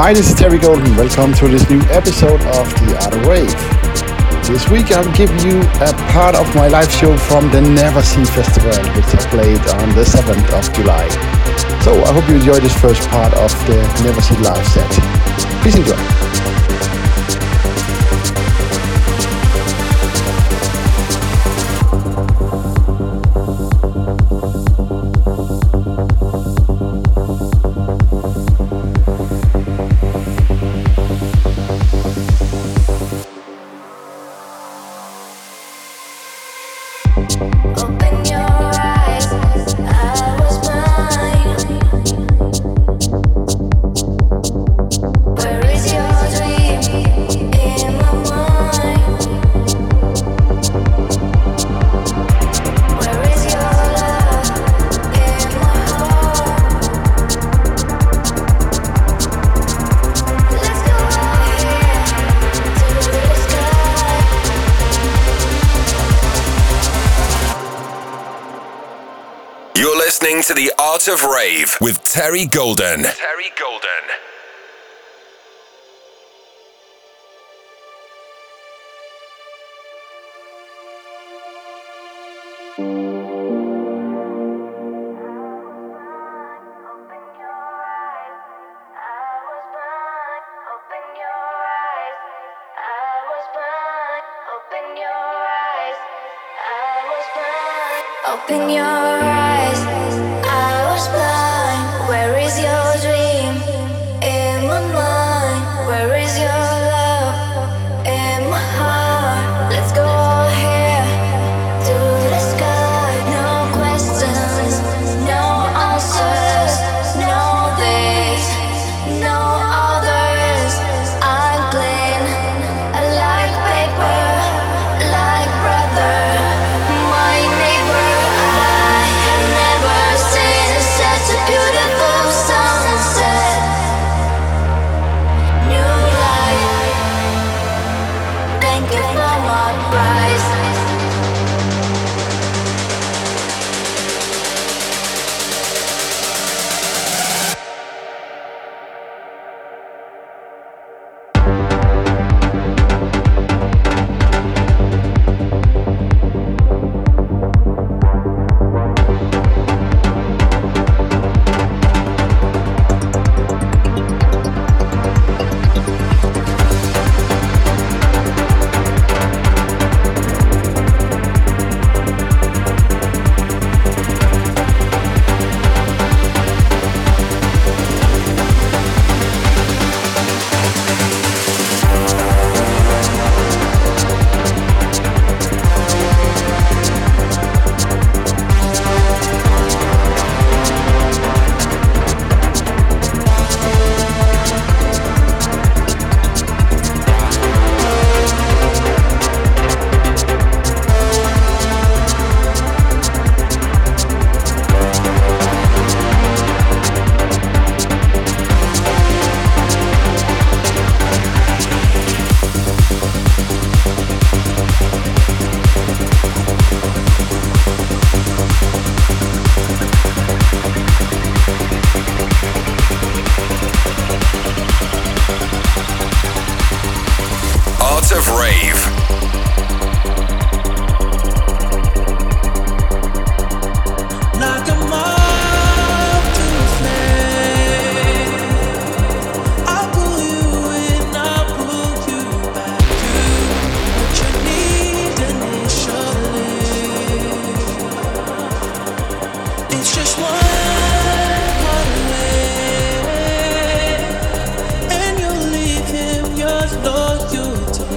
Hi, this is Terry Golden. Welcome to this new episode of the Art of Rave. This week I'm giving you a part of my live show from the Neversea Festival, which I played on the 7th of July. So I hope you enjoy this first part of the Neversea live set. Please enjoy. To the Art of Rave with Terry Golden. Terry Golden. Open your eyes. I was blind. Where is your dream? In my mind. Where is your love? In my heart. Let's go here to the sky. No questions, no answers, no this, no others. I'm clean, like paper, like brother. Lord, you told me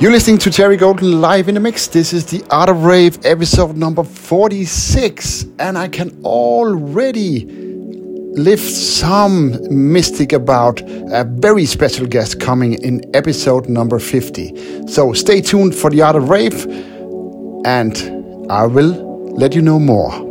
You're listening to Terry Golden live in the mix. This is the Art of Rave episode number 46, and I can already lift some mystic about a very special guest coming in episode number 50. So stay tuned for the Art of Rave, and I will let you know more.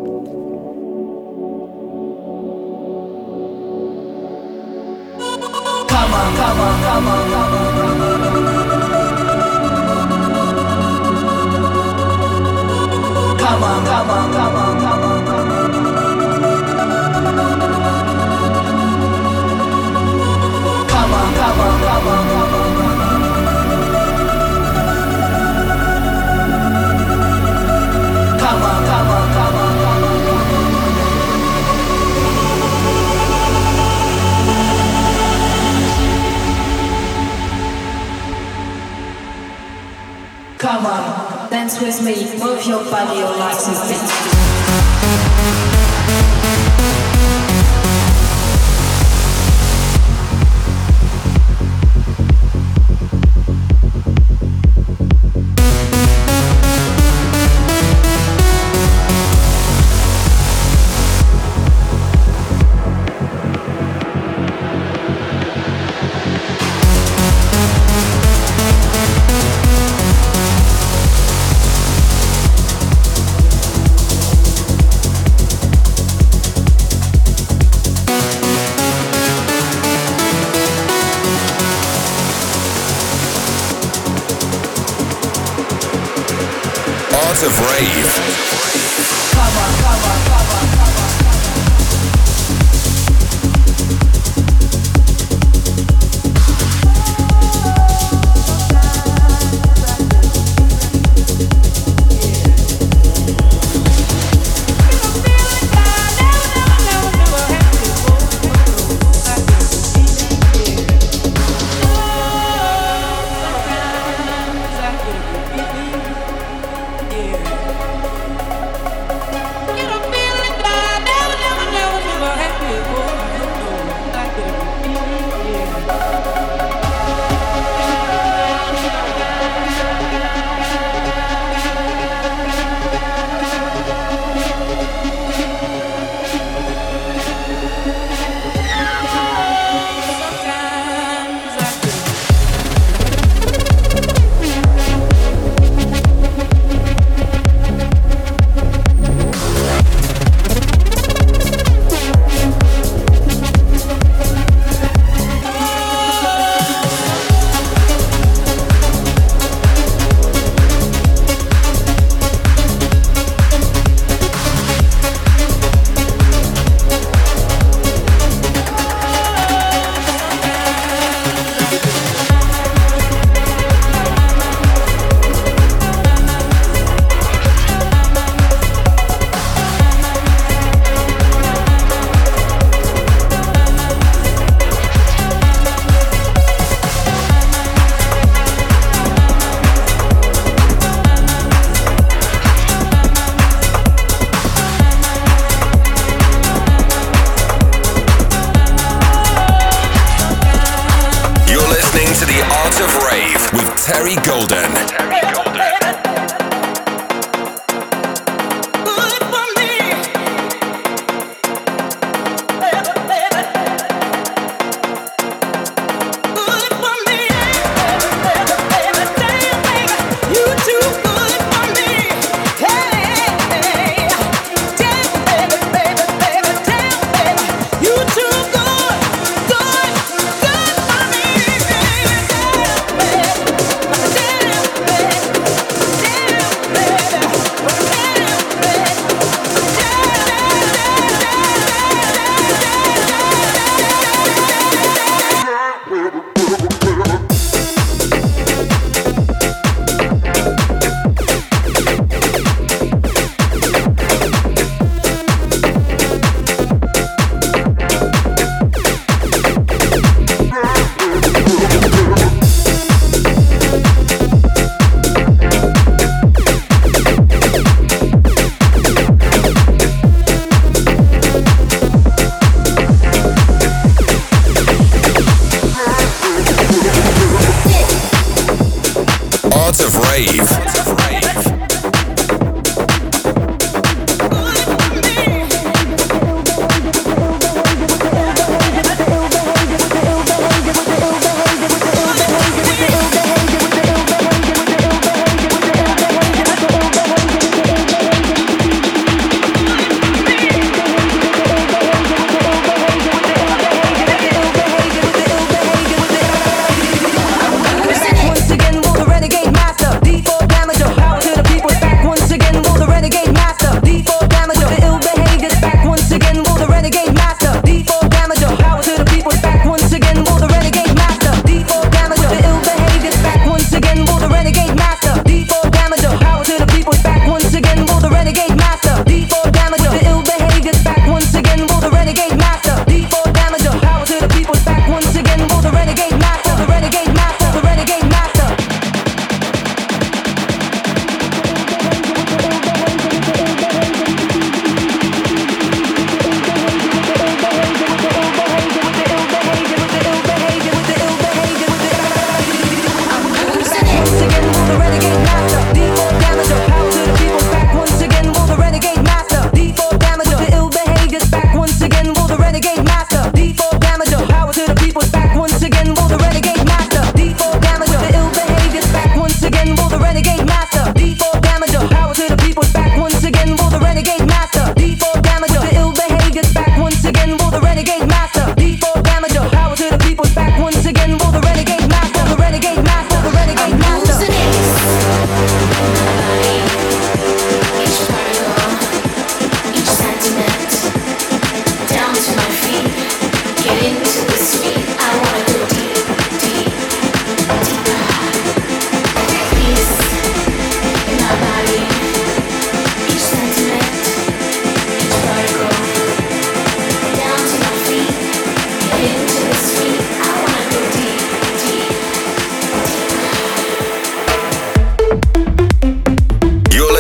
With me, move your body, your life is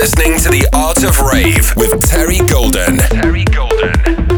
listening to the Art of Rave with Terry Golden. Terry Golden.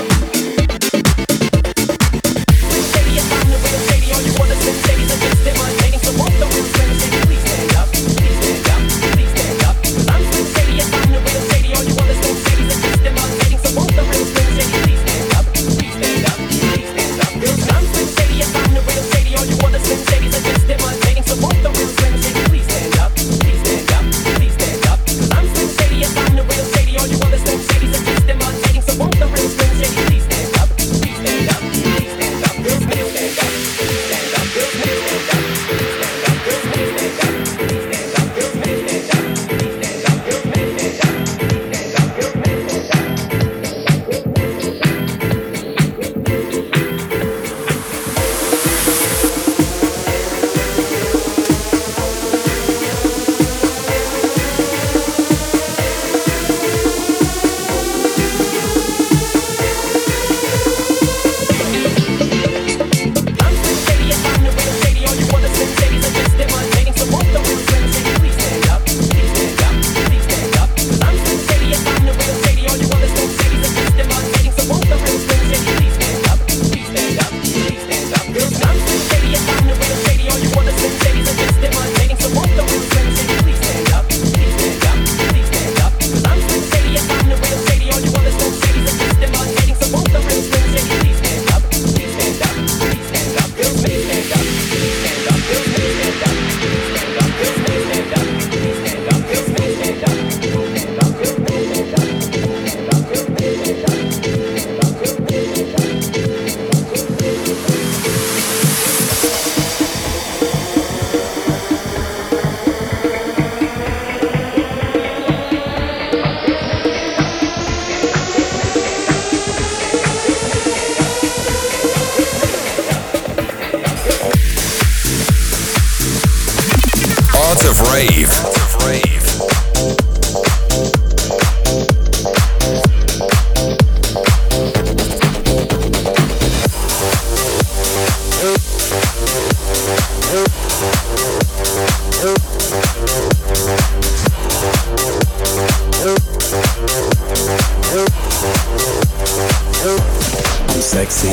Sexy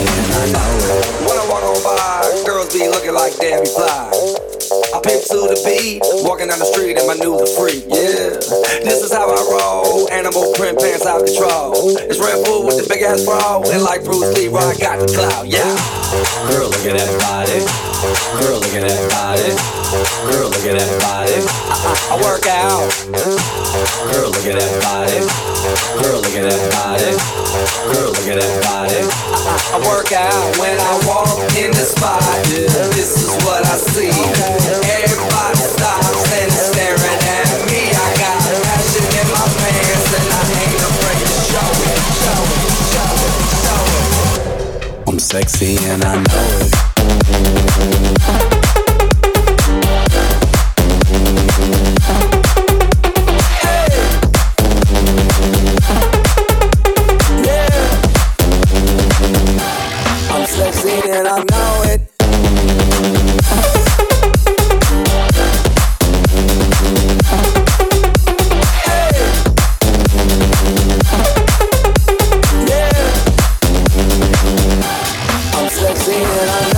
and I know it. Sexy and I know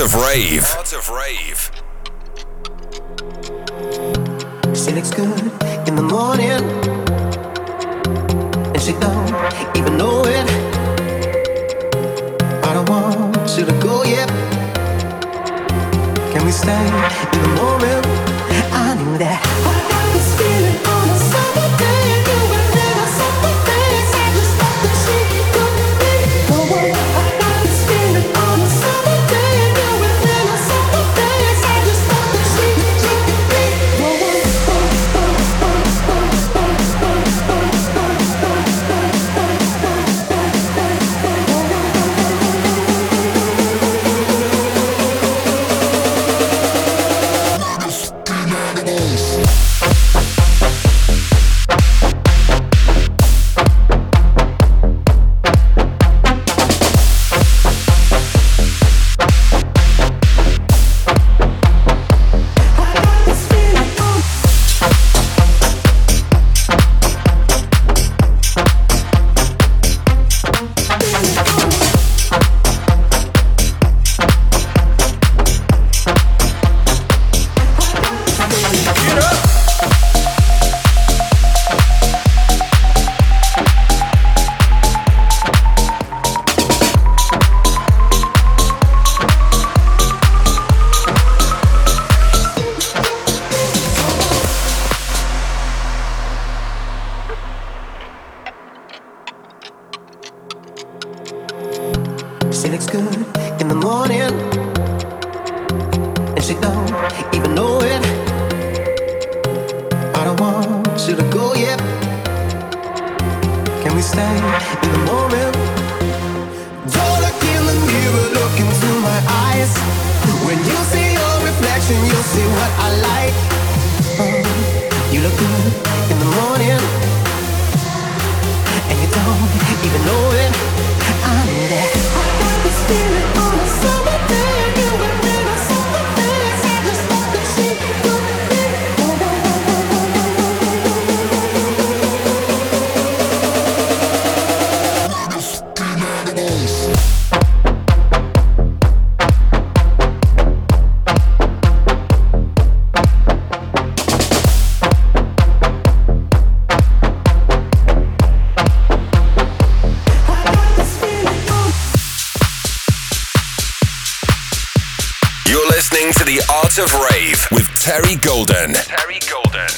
Of Rave. Art of Rave. She looks good in the morning, and she don't even know it. I don't want you to go yet. Can we stay in the moment? I knew that. I got this feeling on a summer day. You were never summer days. I just thought that she could be. No one. Of Rave with Terry Golden. Terry Golden.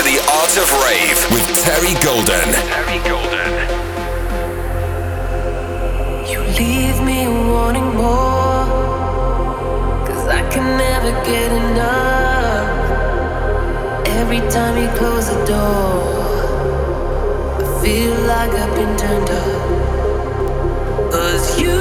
to the Art of Rave with Terry Golden. You leave me wanting more, 'cause I can never get enough. Every time you close the door, I feel like I've been turned up. 'Cause you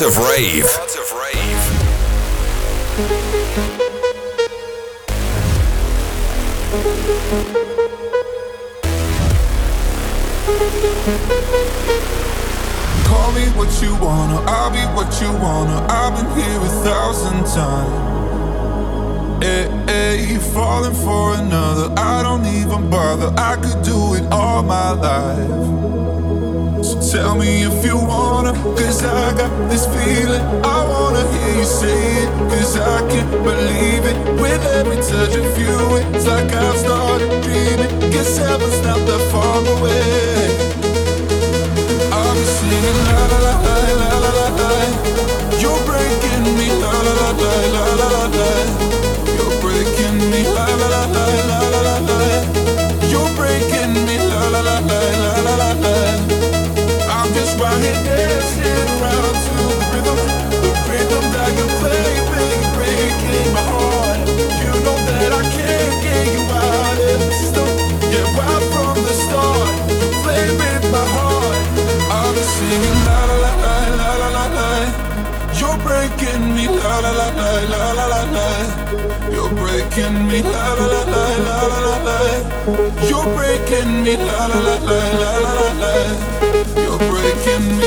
of rave. Call me what you wanna, I'll be what you wanna. I've been here 1,000 times. You're falling for another. I don't even bother. I could do it all my life. Tell me if you wanna, 'cause I got this feeling. I wanna hear you say it, 'cause I can't believe it. With every touch of you, it's like I've started dreaming. Guess heaven's not that far away. I'll be singing la la la la la la la. You're breaking me la la la la la la la. You're breaking me la la la la la la la. You're breaking me la la la la la la la. Just right here dancing around to the rhythm that you play, breaking my heart. You know that I can't get you out of the storm. Yeah, right from the start, you play with my heart. I'll be singing la la la la la la la. You're breaking me la la la la la la la la. You're breaking me la la la la la la la. You're breaking me la la la la la la la. You're breaking me.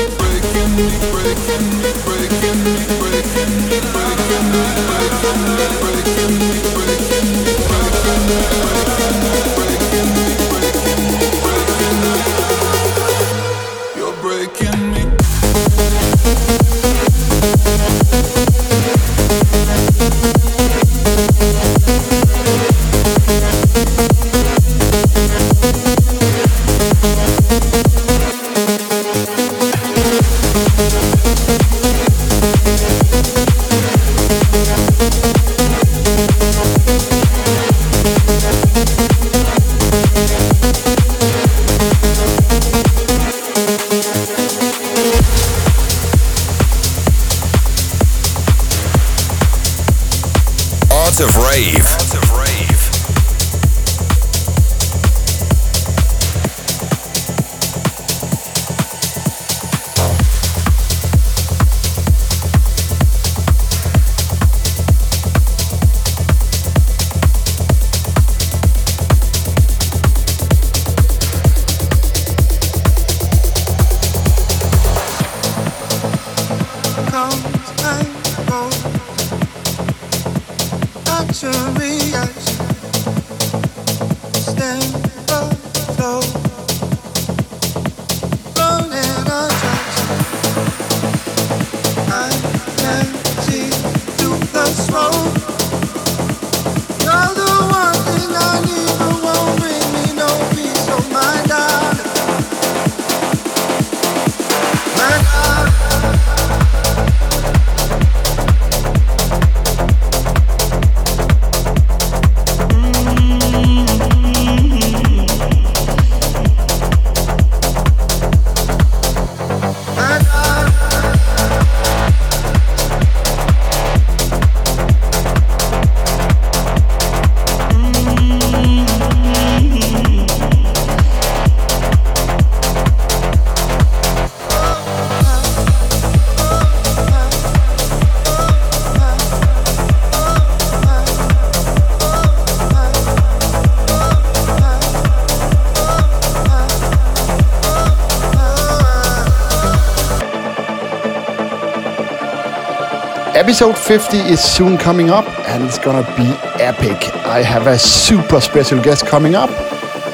Episode 50 is soon coming up and it's gonna be epic. I have a super special guest coming up.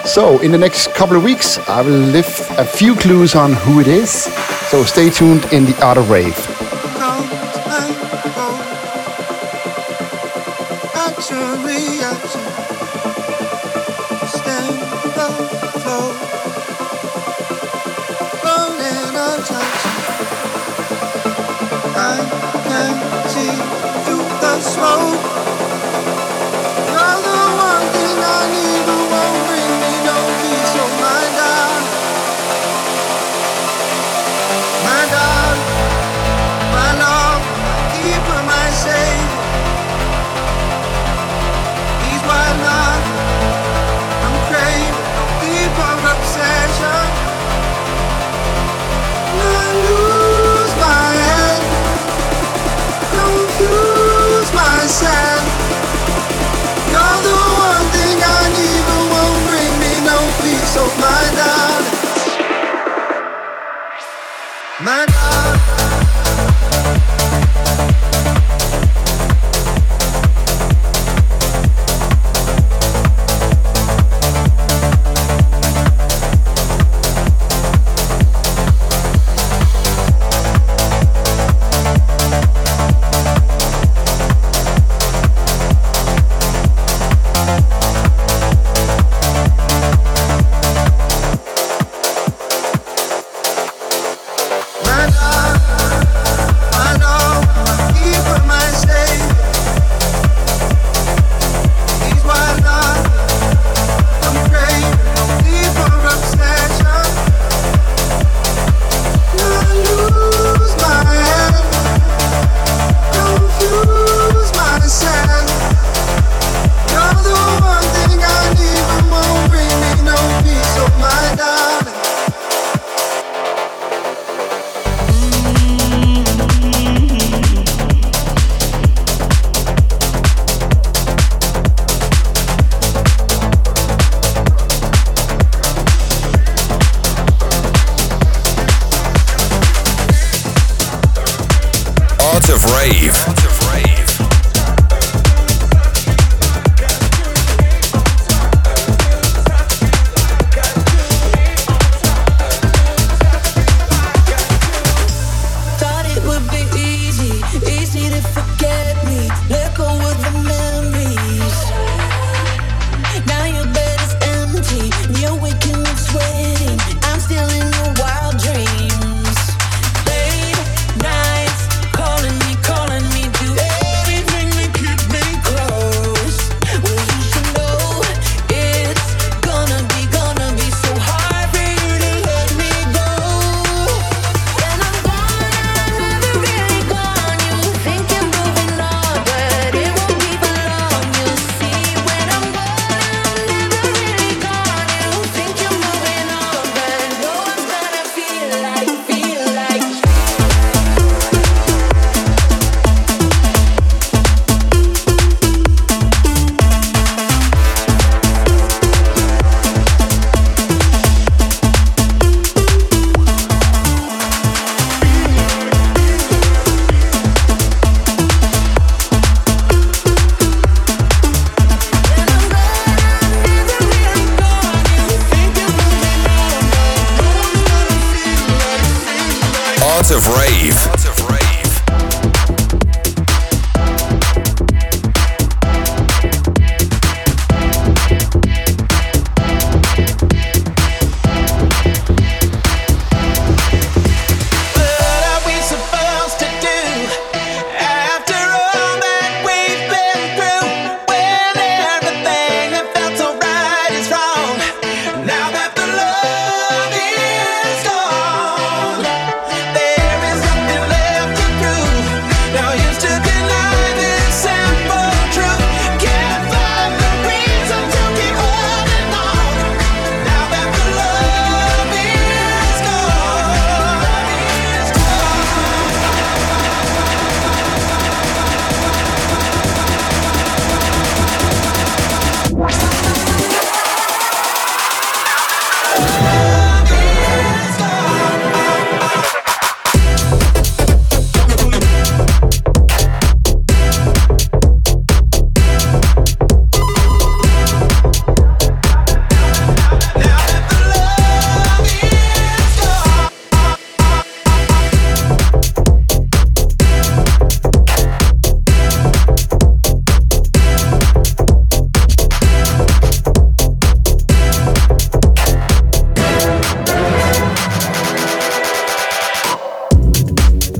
So in the next couple of weeks, I will leave a few clues on who it is. So stay tuned in the Art of Rave.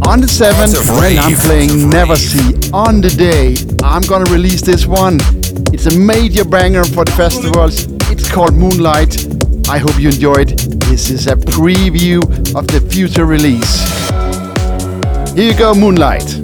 on the 7th, and I'm playing Neversea on the day. I'm gonna release this one. It's a major banger for the festivals. It's called Moonlight. I hope you enjoyed. This is a preview of the future release. Here you go, Moonlight.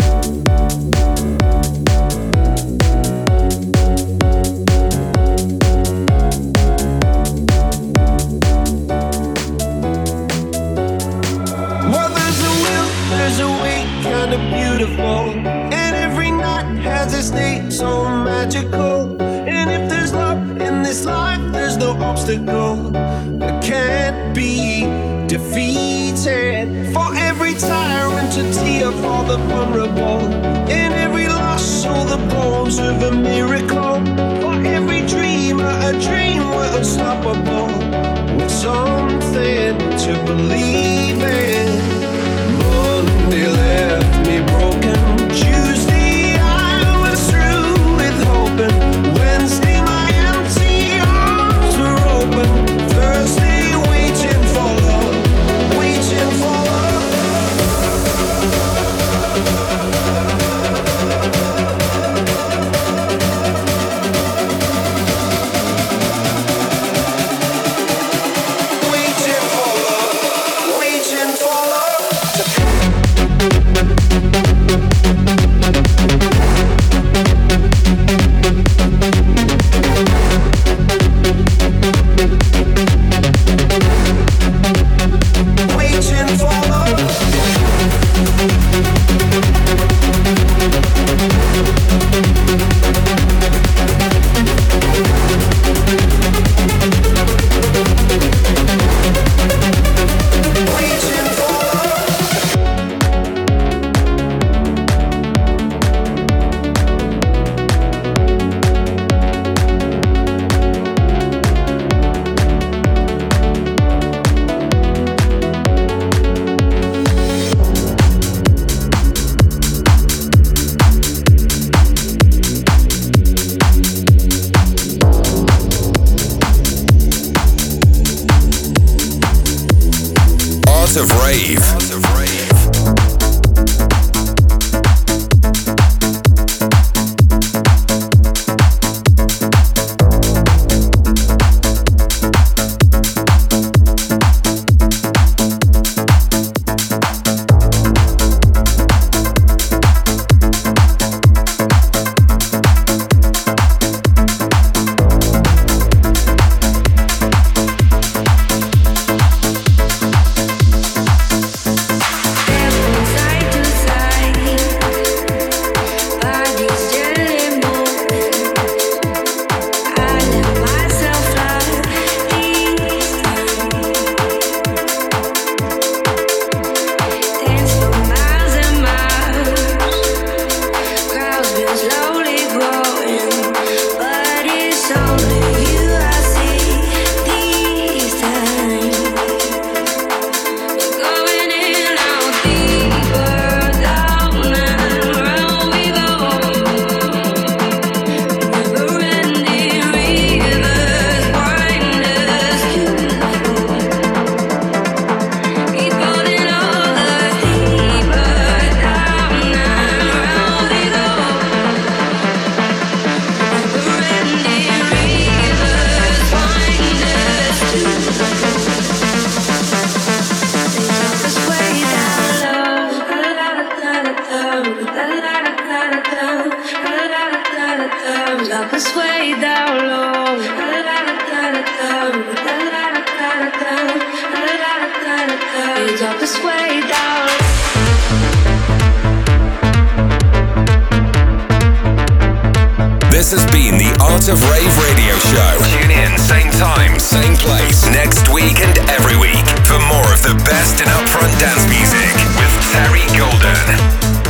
Next week and every week for more of the best in upfront dance music with Terry Golden.